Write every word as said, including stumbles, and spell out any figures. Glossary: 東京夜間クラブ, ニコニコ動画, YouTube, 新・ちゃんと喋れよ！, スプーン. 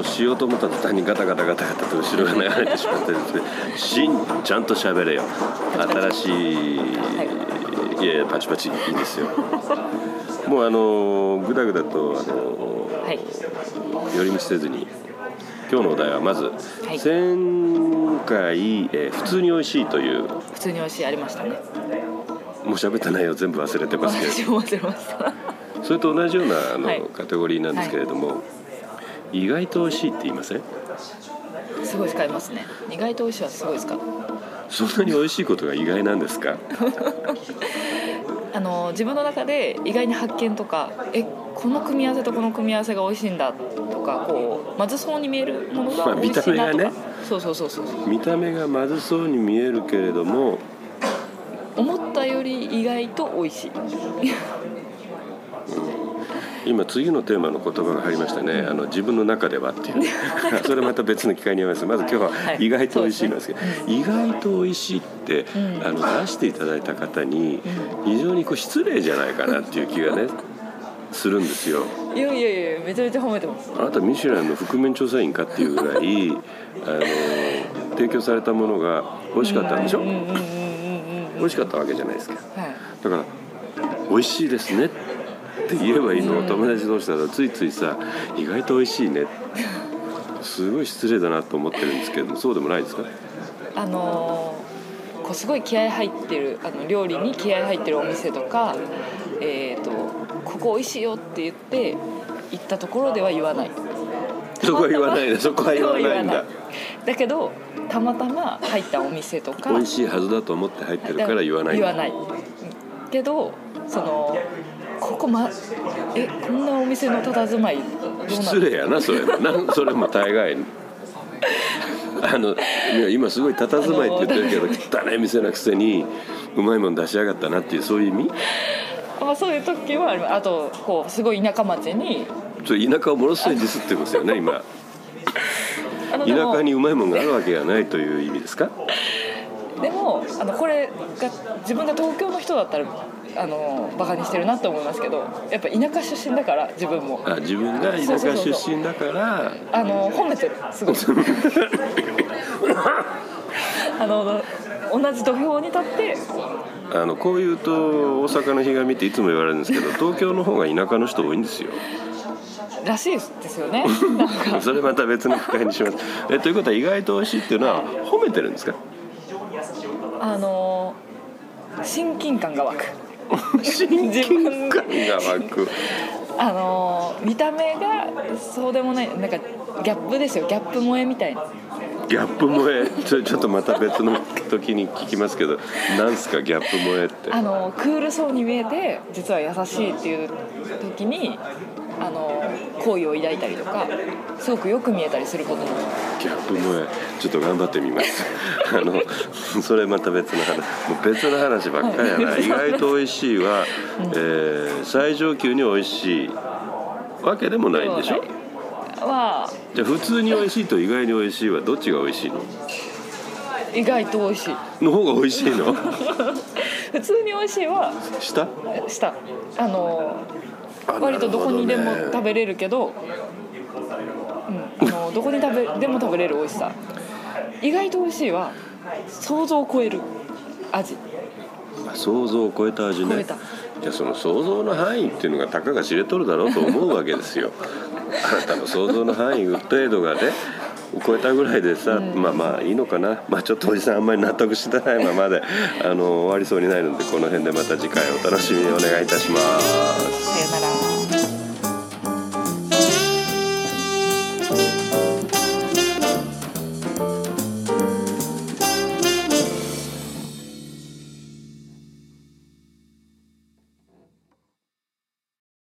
のしようと思った途端にガタガタガタガタと後ろが流れてしまってるんですけど「しんちゃんと喋れよ」新しい、はい、いやいやパチパチいいですよもうあのグダグダとあの、はい、寄り道せずに今日のお題はまず、はい、前回、えー、普通に美味しいという普通に美味しいありましたね。もう喋った内容全部忘れてますけど私も忘れましたそれと同じようなあの、はい、カテゴリーなんですけれども、はい、意外と美味しいって言いません？すごい使いますね。意外と美味しいはすごい使う。そんなに美味しいことが意外なんですか？あの自分の中で意外に発見とか、えこの組み合わせとこの組み合わせが美味しいんだとか、こうまずそうに見えるものが美味しいなとか、まあ見た目がね、そうそうそうそう。見た目がまずそうに見えるけれども、思ったより意外と美味しい。今次のテーマの言葉が入りましたね。あの自分の中ではっていうそれまた別の機会にあります。まず今日は意外と美味しいなんですけど、はい、意外と美味しいって、うん、あの出していただいた方に非常にこう失礼じゃないかなっていう気がねするんですよ。いやいやいやめちゃめちゃ褒めてます。あなたミシュランの覆面調査員かっていうぐらいあの提供されたものが美味しかったんでしょ。美味しかったわけじゃないですか、はい、だから美味しいですねって言えばいいの。お友達同士だとついついさ意外と美味しいねすごい失礼だなと思ってるんですけどそうでもないですか。あのー、こうすごい気合入ってるあの料理に気合入ってるお店とか、えーとここ美味しいよって言って行ったところでは言わない。そこは言わないんだ。そこは言わないんだ。だけどたまたま入ったお店とか美味しいはずだと思って入ってるから言わないんだ。言わないけどそのここまえこんなお店の佇まいどうなん失礼やなそれなそれも大概あの今すごい佇まいって言ってるけど汚い店なくせにうまいもん出しやがったなっていうそういう意味あそういう時はある。あとこうすごい田舎町にちょ田舎をものすごいディスってますよね今田舎にうまいもんがあるわけがないという意味ですか。でもあのこれが自分が東京の人だったらあのバカにしてるなと思いますけどやっぱ田舎出身だから自分もあ自分が田舎出身だからあの褒めてるすごいあの同じ土俵に立ってあのこういうと大阪の日が見ていつも言われるんですけど東京の方が田舎の人多いんですよらしいですよねなんかそれまた別の機会にしますえということは意外と美味しいっていうのは褒めてるんですか。あの親近感が湧く親近感が湧くあの見た目がそうでもないなんかギャップですよ。ギャップ萌えみたいなギャップ萌えちょ、 ちょっとまた別の時に聞きますけどなんすかギャップ萌えって。あのクールそうに見えて実は優しいっていう時にあの好意を抱いたりとかすごくよく見えたりすることもギャップ萌えちょっと頑張ってみますあのそれまた別の話もう別の話ばっかりやな、はい、意外と美味しいは、うんえー、最上級に美味しいわけでもないんでしょ。はじゃあ普通に美味しいと意外に美味しいはどっちが美味しいの。意外と美味しいの方が美味しいの普通に美味しいは下下あの割とどこにでも食べれるけど、うん、あのどこに食べでも食べれる美味しさ。意外と美味しいは想像を超える味。想像を超えた味ね。じゃあその想像の範囲っていうのがたかが知れとるだろうと思うわけですよあなたの想像の範囲程度がね超えたぐらいでさ、うん、まあまあいいのかな、まあ、ちょっとおじさんあんまり納得してないままであの終わりそうにないのでこの辺でまた次回お楽しみにお願いいたします。さよなら。